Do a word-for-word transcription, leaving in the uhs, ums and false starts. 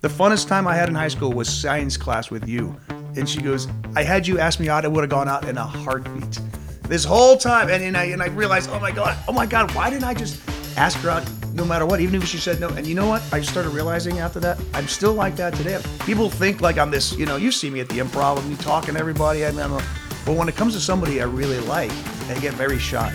The funnest time I had in high school was science class with you. And she goes, I had you ask me out, I would have gone out in a heartbeat. This whole time, and, and, I, and I realized, oh my God, oh my God, why didn't I just ask her out no matter what, even if she said no? And you know what? I started realizing after that, I'm still like that today. People think like I'm this, you know, you see me at the Improv, I'm talking to everybody, I mean, I'm a, but when it comes to somebody I really like, I get very shy.